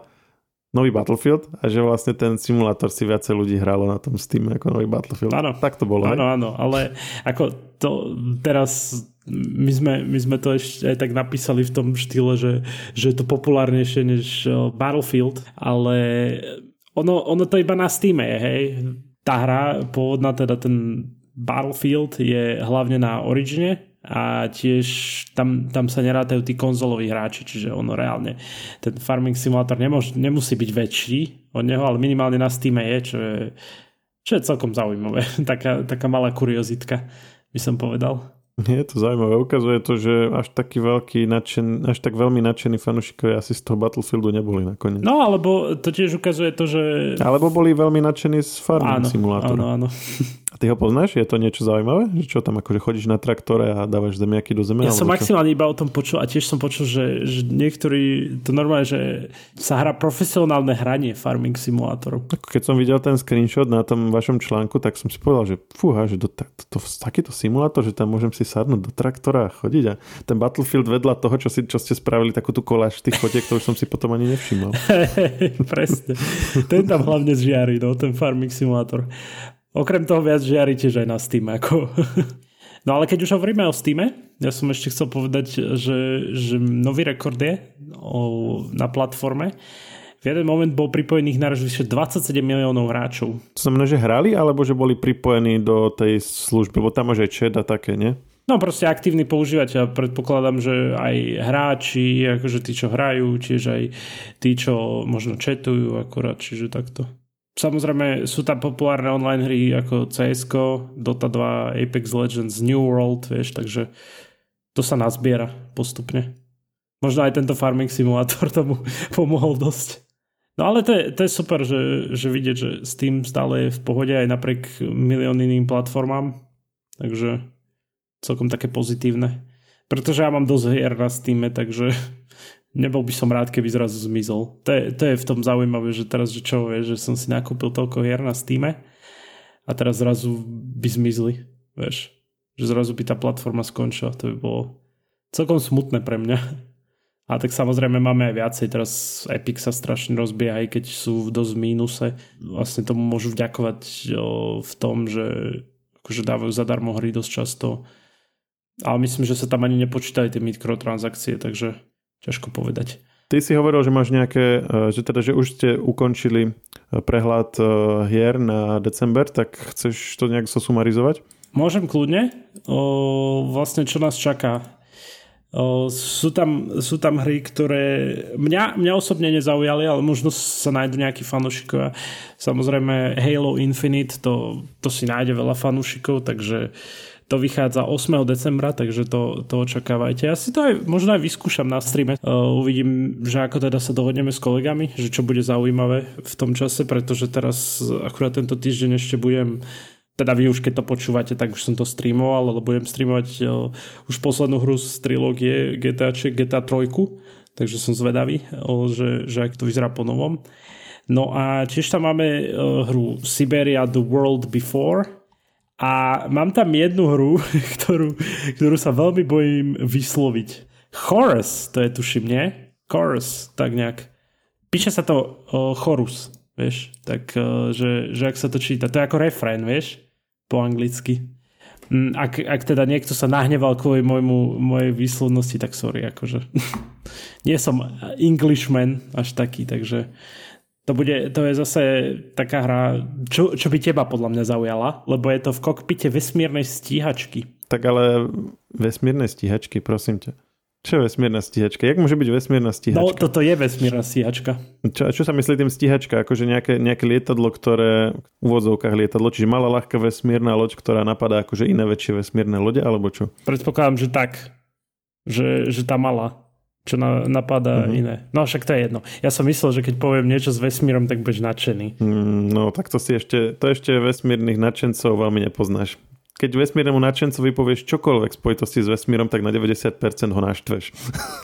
nový Battlefield a že vlastne ten simulátor si viacej ľudí hrálo na tom Steame ako nový Battlefield. Áno, tak to bolo. Áno, aj? Áno, ale ako to teraz... My sme, my sme to ešte aj tak napísali v tom štýle, že, že je to populárnejšie než Battlefield, ale ono, ono to iba na Steame je, hej. Tá hra pôvodná, teda ten Battlefield je hlavne na Origine a tiež tam, tam sa nerátajú tí konzoloví hráči, čiže ono reálne ten Farming Simulator nemož, nemusí byť väčší od neho, ale minimálne na Steame je, čo je, čo je celkom zaujímavé. Taká, taká malá kuriozitka, by som povedal. Je to zaujímavé. Ukazuje to, že až taký veľký nadšen, až tak veľmi nadšení fanúšikovia asi z toho Battlefieldu neboli nakoniec. No, alebo to tiež ukazuje to, že... Alebo boli veľmi nadšení z Farming Simulátora. Áno, áno. A ty ho poznáš? Je to niečo zaujímavé? Že čo tam, akože chodíš na traktore a dávaš zemiaky do zeme? Ja som maximálne iba o tom počul a tiež som počul, že, že niektorí, to normálne, že sa hrá profesionálne hranie Farming Simulátorov. Keď som videl ten screenshot na tom vašom článku, tak som si povedal, že fúha, že do ta, to, to, takýto simulátor, že tam môžem si sadnúť do traktora a chodiť a ten Battlefield vedľa toho, čo, si, čo ste spravili takú tú koláž tých fotiek, to už som si potom ani nevšimol. Presne. Ten tam hlavne žiari, no, ten Farming Simulátor. Okrem toho viac žiari tiež aj na Steam. Ako. No ale keď už hovoríme o Steame, ja som ešte chcel povedať, že, že nový rekord je o, na platforme. V jeden moment bol pripojených naraz vyše dvadsaťsedem miliónov hráčov. To znamená, že hrali, alebo že boli pripojení do tej služby, lebo tam máš aj chat a také, nie? No proste aktívny používateľ. Ja predpokladám, že aj hráči, akože tí, čo hrajú, tiež aj tí, čo možno chatujú akorát, čiže takto. Samozrejme sú tam populárne online hry ako cé esko, Dota dva, Apex Legends, New World, vieš, takže to sa nazbiera postupne. Možno aj tento Farming Simulator tomu pomohol dosť. No ale to je, to je super, že, že vidieť, že Steam stále je v pohode aj napriek milión iným platformám, takže celkom také pozitívne. Pretože ja mám dosť hier na Steame, takže nebol by som rád, keby zrazu zmizol. To je, to je v tom zaujímavé, že teraz, že čo vieš, že som si nakúpil toľko hier na Steame a teraz zrazu by zmizli, vieš. Že zrazu by tá platforma skončila. To by bolo celkom smutné pre mňa. A tak samozrejme máme aj viacej. Teraz Epic sa strašne rozbieha, aj keď sú v dosť mínuse. Vlastne tomu môžu vďakovať v tom, že akože dávajú zadarmo hry dosť často. Ale myslím, že sa tam ani nepočítajú tie mikrotransakcie, takže ťažko povedať. Ty si hovoril, že máš nejaké, že teda, že už ste ukončili prehľad hier na december, tak chceš to nejak zosumarizovať? Môžem kľudne. O, vlastne čo nás čaká? O, sú, tam, sú tam hry, ktoré mňa, mňa osobne nezaujali, ale možno sa nájdu nejakí fanúšikovia. Samozrejme Halo Infinite, to, to si nájde veľa fanúšikov, takže to vychádza ôsmeho decembra, takže to, to očakávajte. Ja si to aj možno aj vyskúšam na streame. Uh, uvidím, že ako teda sa dohodneme s kolegami, že čo bude zaujímavé v tom čase, pretože teraz akurát tento týždeň ešte budem, teda vy už keď to počúvate, tak už som to streamoval, ale budem streamovať uh, už poslednú hru z trilógie G T A, G T A tri, takže som zvedavý, uh, že, že ak to vyzerá po novom. No a tiež tam máme uh, hru Siberia The World Before. A mám tam jednu hru, ktorú, ktorú sa veľmi bojím vysloviť. Chorus, to je tuším, nie? Chorus, tak nejak. Píše sa to uh, chorus, vieš? Tak, uh, že, že ak sa to číta. To je ako refrén, vieš? Po anglicky. Mm, ak, ak teda niekto sa nahneval kvôli môjmu, mojej výslovnosti, tak sorry, akože. Nie som Englishman až taký, takže... To, bude, to je zase taká hra, čo, čo by teba podľa mňa zaujala, lebo je to v kokpite vesmírnej stíhačky. Tak ale vesmírnej stíhačky, prosím ťa. Čo je vesmírna stíhačka? Jak môže byť vesmírna stíhačka? No, toto je vesmírna stíhačka. Čo, čo sa myslí tým stíhačka? Akože nejaké, nejaké lietadlo, ktoré v úvodzovkách lietadlo, čiže malá ľahká vesmírna loď, ktorá napadá akože iné väčšie vesmírne lode, alebo čo? Predpokladám, že tak. Že, že tá malá. Čo na, napadá mm-hmm. iné. No však to je jedno. Ja som myslel, že keď poviem niečo s vesmírom, tak budeš nadšený. Mm, no tak to si ešte, to ešte vesmírnych nadšencov veľmi nepoznáš. keď vesmírnemu nadšencovi povieš čokoľvek v spojitosti s vesmírom, tak na deväťdesiat percent ho naštveš.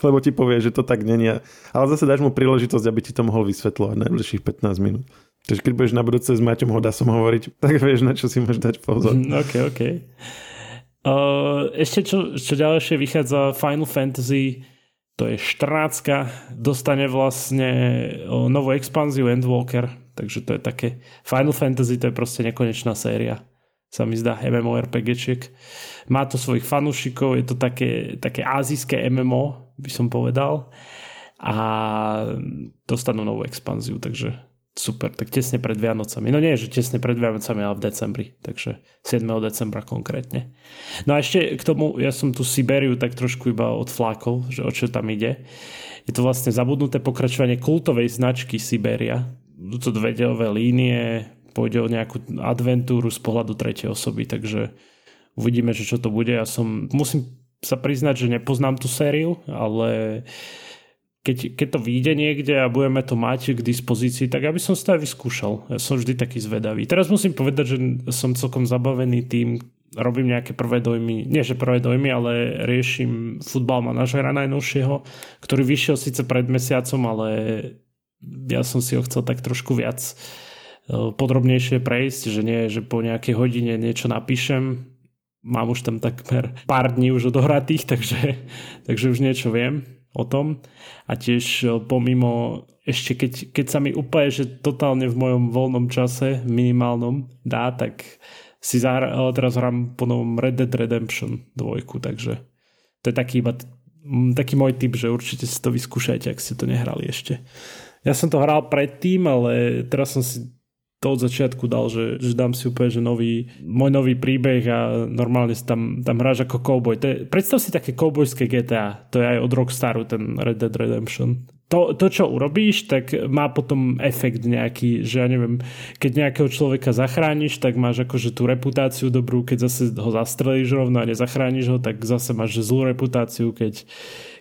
Lebo ti povie, že to tak není. Ale zase dáš mu príležitosť, aby ti to mohol vysvetľovať najbližších pätnásť minút. Takže keď budeš na budúce s Maťom Hodasom hovoriť, tak vieš, na čo si máš dať pozor. OK, OK. Uh, ešte čo, čo ďalšie vychádza Final Fantasy, to je štrnáctka, dostane vlastne novú expanziu Endwalker. Takže to je také Final Fantasy, to je proste nekonečná séria. Sa mi zdá MMORPGčiek. Má to svojich fanúšikov, je to také, také azijské em em ó, by som povedal. A dostanú novú expanziu, takže super. Tak tesne pred Vianocami. No nie, že tesne pred Vianocami, ale v decembri. Takže siedmeho decembra konkrétne. No a ešte k tomu, ja som tu Siberiu tak trošku iba odflákol, že o čo tam ide. Je to vlastne zabudnuté pokračovanie kultovej značky Siberia. Sú to dve deľové línie, pôjde o nejakú adventúru z pohľadu tretej osoby, takže uvidíme, že čo to bude. Ja som, musím sa priznať, že nepoznám tú sériu, ale keď, keď to vyjde niekde a budeme to mať k dispozícii, tak aby som si to aj vyskúšal. Ja som vždy taký zvedavý. Teraz musím povedať, že som celkom zabavený tým, robím nejaké prvé dojmy, nie že prvé dojmy, ale riešim Futbal manažera najnovšieho, ktorý vyšiel síce pred mesiacom, ale ja som si ho chcel tak trošku viac podrobnejšie prejsť, že nie, že po nejakej hodine niečo napíšem. Mám už tam takmer pár dní už odohratých, takže, takže už niečo viem o tom. A tiež pomimo, ešte keď, keď sa mi úplne, že totálne v mojom voľnom čase, minimálnom, dá, tak si zahra, teraz hrám po novom Red Dead Redemption dva, takže to je taký iba taký môj tip, že určite si to vyskúšajte, ak ste to nehrali ešte. Ja som to hral predtým, ale teraz som si to od začiatku dal, že, že dám si úplne, že nový, môj nový príbeh a normálne si tam, tam hráš ako cowboy. To je, predstav si také cowboyské gé té á, to je aj od Rockstaru ten Red Dead Redemption. To, to čo urobíš, tak má potom efekt nejaký, že ja neviem, keď nejakého človeka zachrániš, tak máš akože tú reputáciu dobrú, keď zase ho zastrelíš rovno a nezachrániš ho, tak zase máš zlú reputáciu, keď,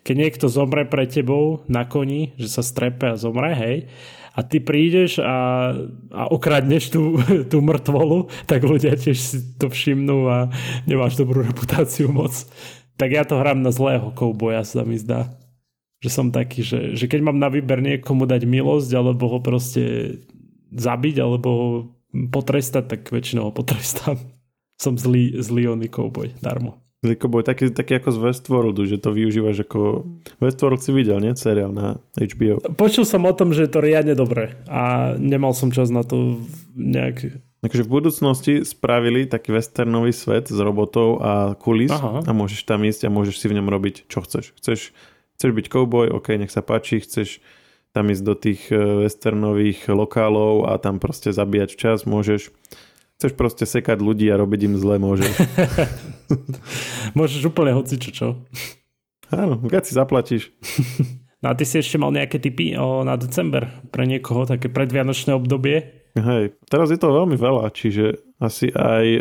keď niekto zomre pre tebou na koni, že sa strepe a zomre, hej, a ty prídeš a, a okradneš tú, tú mŕtvolu, tak ľudia tiež si to všimnú a nemáš dobrú reputáciu moc. Tak ja to hrám na zlého kouboja, sa mi zdá. Že som taký, že, že keď mám na výber niekomu dať milosť, alebo ho proste zabiť, alebo ho potrestať, tak väčšinou ho potrestám. Som zlý, zlý oný kouboj, darmo. Zlý kouboj, taký, taký ako z Westworldu, že to využívaš ako... Westworld si videl, nie? Seriál na há bé ó. Počul som o tom, že je to riadne dobré a nemal som čas na to nejak... Takže v budúcnosti spravili taký westernový svet s robotov a kulis. Aha. A môžeš tam ísť a môžeš si v ňom robiť, čo chceš. Chceš Chceš byť cowboy, ok, nech sa páči, chceš tam ísť do tých westernových lokálov a tam proste zabíjať čas, môžeš. Chceš proste sekať ľudí a robiť im zle, môžeš. Môžeš úplne hocičo, čo? Áno, keď si zaplatíš. No a ty si ešte mal nejaké tipy o, na december pre niekoho, také predvianočné obdobie? Hej, teraz je to veľmi veľa, čiže asi aj e,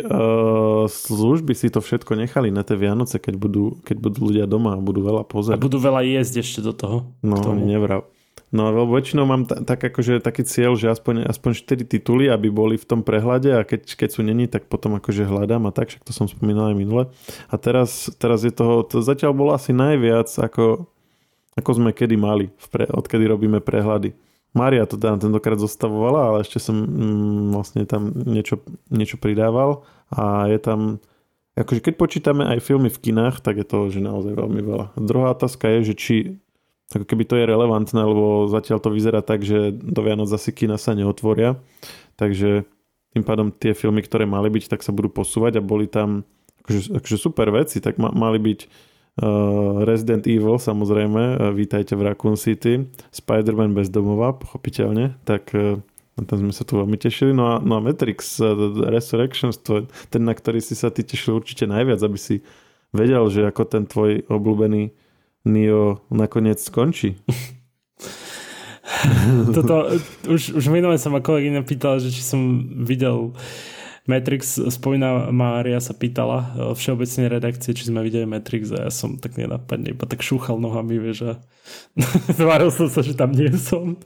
služby si to všetko nechali na tie Vianoce, keď budú, keď budú ľudia doma a budú veľa pozerať. A budú veľa jesť ešte do toho. No, nevrav. No, lebo väčšinou mám t- tak akože taký cieľ, že aspoň, aspoň štyri tituly, aby boli v tom prehľade a keď, keď sú neni, tak potom akože hľadám a tak, však to som spomínal aj minule. A teraz, teraz je toho, to zatiaľ bolo asi najviac, ako, ako sme kedy mali, pre, odkedy robíme prehľady. Mária to tam tentokrát zostavovala, ale ešte som mm, vlastne tam niečo, niečo pridával a je tam, akože keď počítame aj filmy v kinách, tak je to že naozaj veľmi veľa. Druhá otázka je, že či ako keby to je relevantné, lebo zatiaľ to vyzerá tak, že do Vianoc asi kina sa neotvoria, takže tým pádom tie filmy, ktoré mali byť, tak sa budú posúvať a boli tam akože, akože super veci, tak ma, mali byť Uh, Resident Evil, samozrejme, uh, vítajte v Raccoon City, Spider-Man bez domova, pochopiteľne, tak uh, tam sme sa tu veľmi tešili. No a, no a Matrix uh, Resurrections, to, ten, na ktorý si sa ty tešil určite najviac, aby si vedel, že ako ten tvoj obľúbený Neo nakoniec skončí. Toto, už, už minulé sa ma kolegyňa pýtala, že či som videl Matrix, spomína Mária sa pýtala všeobecne redakcie, či sme videli Matrix a ja som tak nenápadne iba tak šúchal nohami, vieš, a tváril som sa, že tam nie som.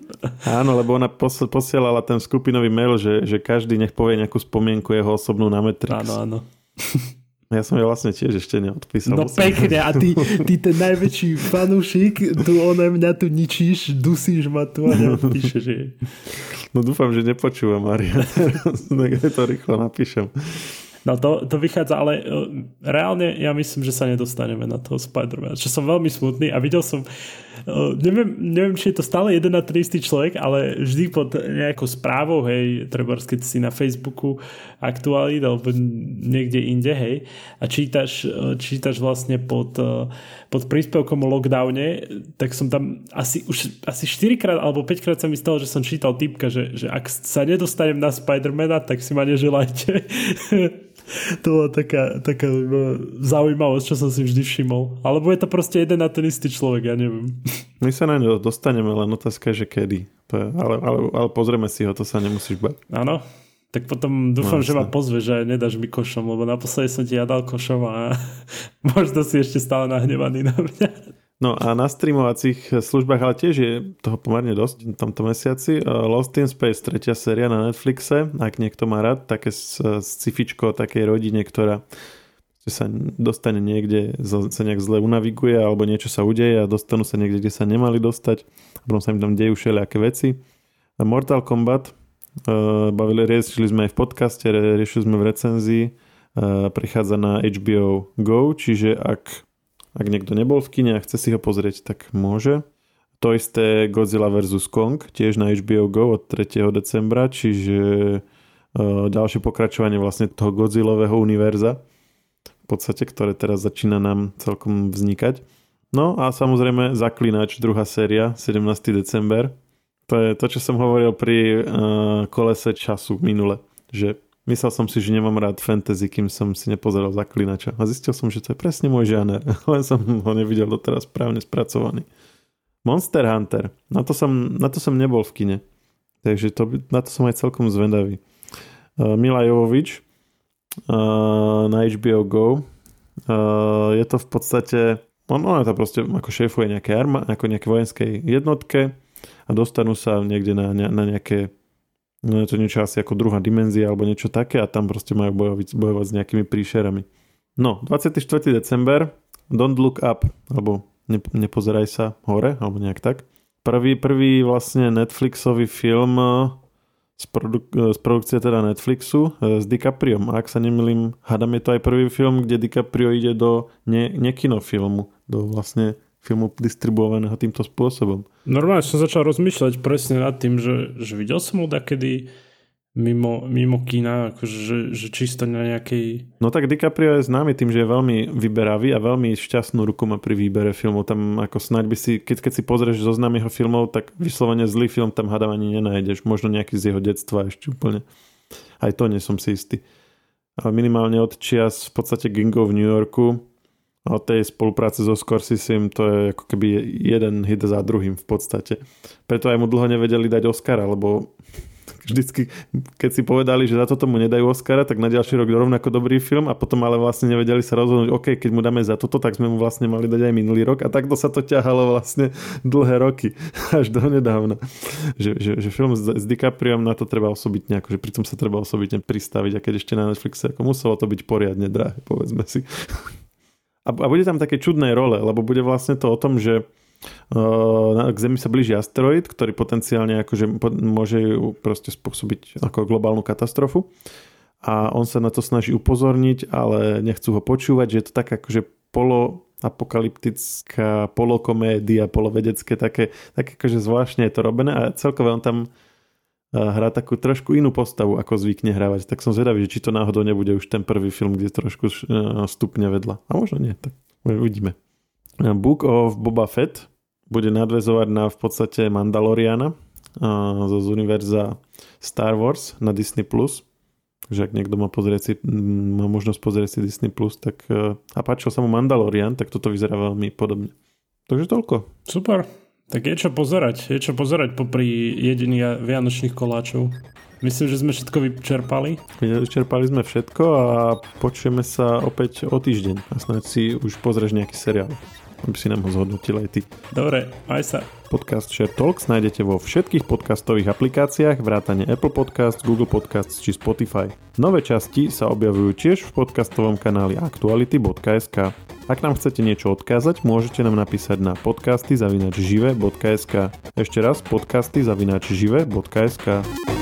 Áno, lebo ona posielala ten skupinový mail, že, že každý nech povie nejakú spomienku jeho osobnú na Matrix. Áno, áno. Ja som ja vlastne tiež ešte neodpísal. No pekne, a ty, ty ten najväčší fanúšik, tu ona mňa tu ničíš, dusíš ma tu a neodpíšeš jej. No dúfam, že nepočúva Mária. Niekde to rýchlo napíšem. No to, to vychádza, ale reálne ja myslím, že sa nedostaneme na toho Spider-Man, čo som veľmi smutný a videl som, neviem, neviem či je to stále jeden na tri istý človek, ale vždy pod nejakou správou, hej, trebárs keď si na Facebooku aktuálne alebo niekde inde, hej, a čítaš, čítaš vlastne pod, pod príspevkom o lockdowne, tak som tam asi už asi štyrikrát alebo päťkrát sa mi stalo, že som čítal typka, že, že ak sa nedostanem na Spider-Mana, tak si ma neželajte. To bola taká, taká zaujímavosť, čo som si vždy všimol. Alebo je to proste jeden na ten istý človek, ja neviem. My sa na ňo dostaneme, len otázka, že kedy. To je, ale, ale, ale pozrieme si ho, to sa nemusíš bať. Áno, tak potom dúfam, no, že sa ma pozve, že nedáš mi košom, lebo naposledy som ti ja dal košom a možno si ešte stále nahnevaný na mňa. No a na streamovacích službách, ale tiež je toho pomerne dosť v tomto mesiaci. Lost in Space, tretia séria na Netflixe, ak niekto má rád, také scifičko o takej rodine, ktorá sa dostane niekde, sa nejak zle unaviguje alebo niečo sa udeje a dostanú sa niekde, kde sa nemali dostať. A potom sa im tam dejú všelijaké veci. Mortal Kombat, bavili, riešili sme aj v podcaste, riešili sme v recenzii, prichádza na há bé ó Go, čiže ak Ak niekto nebol v kine a chce si ho pozrieť, tak môže. To isté Godzilla versus. Kong, tiež na há bé ó Go od tretieho decembra, čiže ďalšie pokračovanie vlastne toho Godzillového univerza, v podstate, ktoré teraz začína nám celkom vznikať. No a samozrejme Zaklinač, druhá séria, sedemnásteho december. To je to, čo som hovoril pri uh, kolese času minule, že myslel som si, že nemám rád fantasy, kým som si nepozeral Zaklinača. A zistil som, že to je presne môj žáner. Len som ho nevidel doteraz správne spracovaný. Monster Hunter. Na to som, na to som nebol v kine. Takže to, na to som aj celkom zvedavý. Uh, Mila Jovovič uh, na há bé ó Go. Uh, je to v podstate... On, on to proste ako šéfuje nejaké arma, ako nejaké vojenskej jednotke a dostanú sa niekde na, na, na nejaké... No je to niečo asi ako druhá dimenzia alebo niečo také a tam proste majú bojovať, bojovať s nejakými príšerami. No, dvadsiateho štvrtého december, Don't Look Up, alebo ne, Nepozeraj sa hore, alebo nejak tak. Prvý, prvý vlastne Netflixový film z, produk- z produkcie teda Netflixu s DiCapriom. A ak sa nemýlim, hádam, je to aj prvý film, kde DiCaprio ide do ne- nekinofilmu, do vlastne filmu distribuovaného týmto spôsobom. Normálne som začal rozmýšľať presne nad tým, že, že videl som ho dakedy mimo, mimo kína, akože, že, že čisto na nejakej... No tak DiCaprio je známy tým, že je veľmi vyberavý a veľmi šťastnú ruku má pri výbere filmov. Tam ako snáď by si, keď, keď si pozrieš zoznam jeho filmov, tak vyslovene zlý film tam hádam ani nenájdeš. Možno nejaký z jeho detstva ešte úplne. Aj to nie som si istý. Ale minimálne od čias v podstate Gingov v New Yorku a o tej spolupráce so Scorseseom, to je ako keby jeden hit za druhým v podstate. Preto aj mu dlho nevedeli dať Oscara, lebo vždycky, keď si povedali, že za toto mu nedajú Oscara, tak na ďalší rok rovnako dobrý film a potom ale vlastne nevedeli sa rozhodnúť, OK, keď mu dáme za toto, tak sme mu vlastne mali dať aj minulý rok a takto sa to ťahalo vlastne dlhé roky, až do nedávna. Že, že, že film s, s DiCapriom, na to treba osobitne, akože pri tom sa treba osobitne pristaviť a keď ešte na Netflixe, ako muselo to byť poriadne drahé, povedzme si. A bude tam také čudné role, lebo bude vlastne to o tom, že k Zemi sa blíži asteroid, ktorý potenciálne akože môže ju proste spôsobiť ako globálnu katastrofu a on sa na to snaží upozorniť, ale nechcú ho počúvať, že je to tak akože poloapokalyptická, polokomédia, polovedecké, také, také akože zvláštne je to robené a celkové on tam hrá takú trošku inú postavu, ako zvykne hrávať. Tak som zvedavý, že či to náhodou nebude už ten prvý film, kde trošku stupňa vedľa. A možno nie, tak uvidíme. Book of Boba Fett bude nadväzovať na v podstate Mandaloriana z univerza Star Wars na Disney+. Takže ak niekto má, pozrieť si, má možnosť pozrieť si Disney+, tak a páčil sa mu Mandalorian, tak toto vyzerá veľmi podobne. Takže toľko. Super. Tak je čo pozerať, je čo pozerať popri jedení vianočných koláčov. Myslím, že sme všetko vyčerpali. Vyčerpali sme všetko a počujeme sa opäť o týždeň. A snáď si už pozrieš nejaký seriál. aby si nám ho zhodnotil aj ty. Dobre, maj sa. Podcast Share Talks nájdete vo všetkých podcastových aplikáciách vrátane Apple Podcasts, Google Podcasts či Spotify. Nové časti sa objavujú tiež v podcastovom kanáli aktuality bodka es ká. Ak nám chcete niečo odkázať, môžete nám napísať na podcasty zavináč živé bodka es ká. Ešte raz podcasty zavináč živé bodka es ká.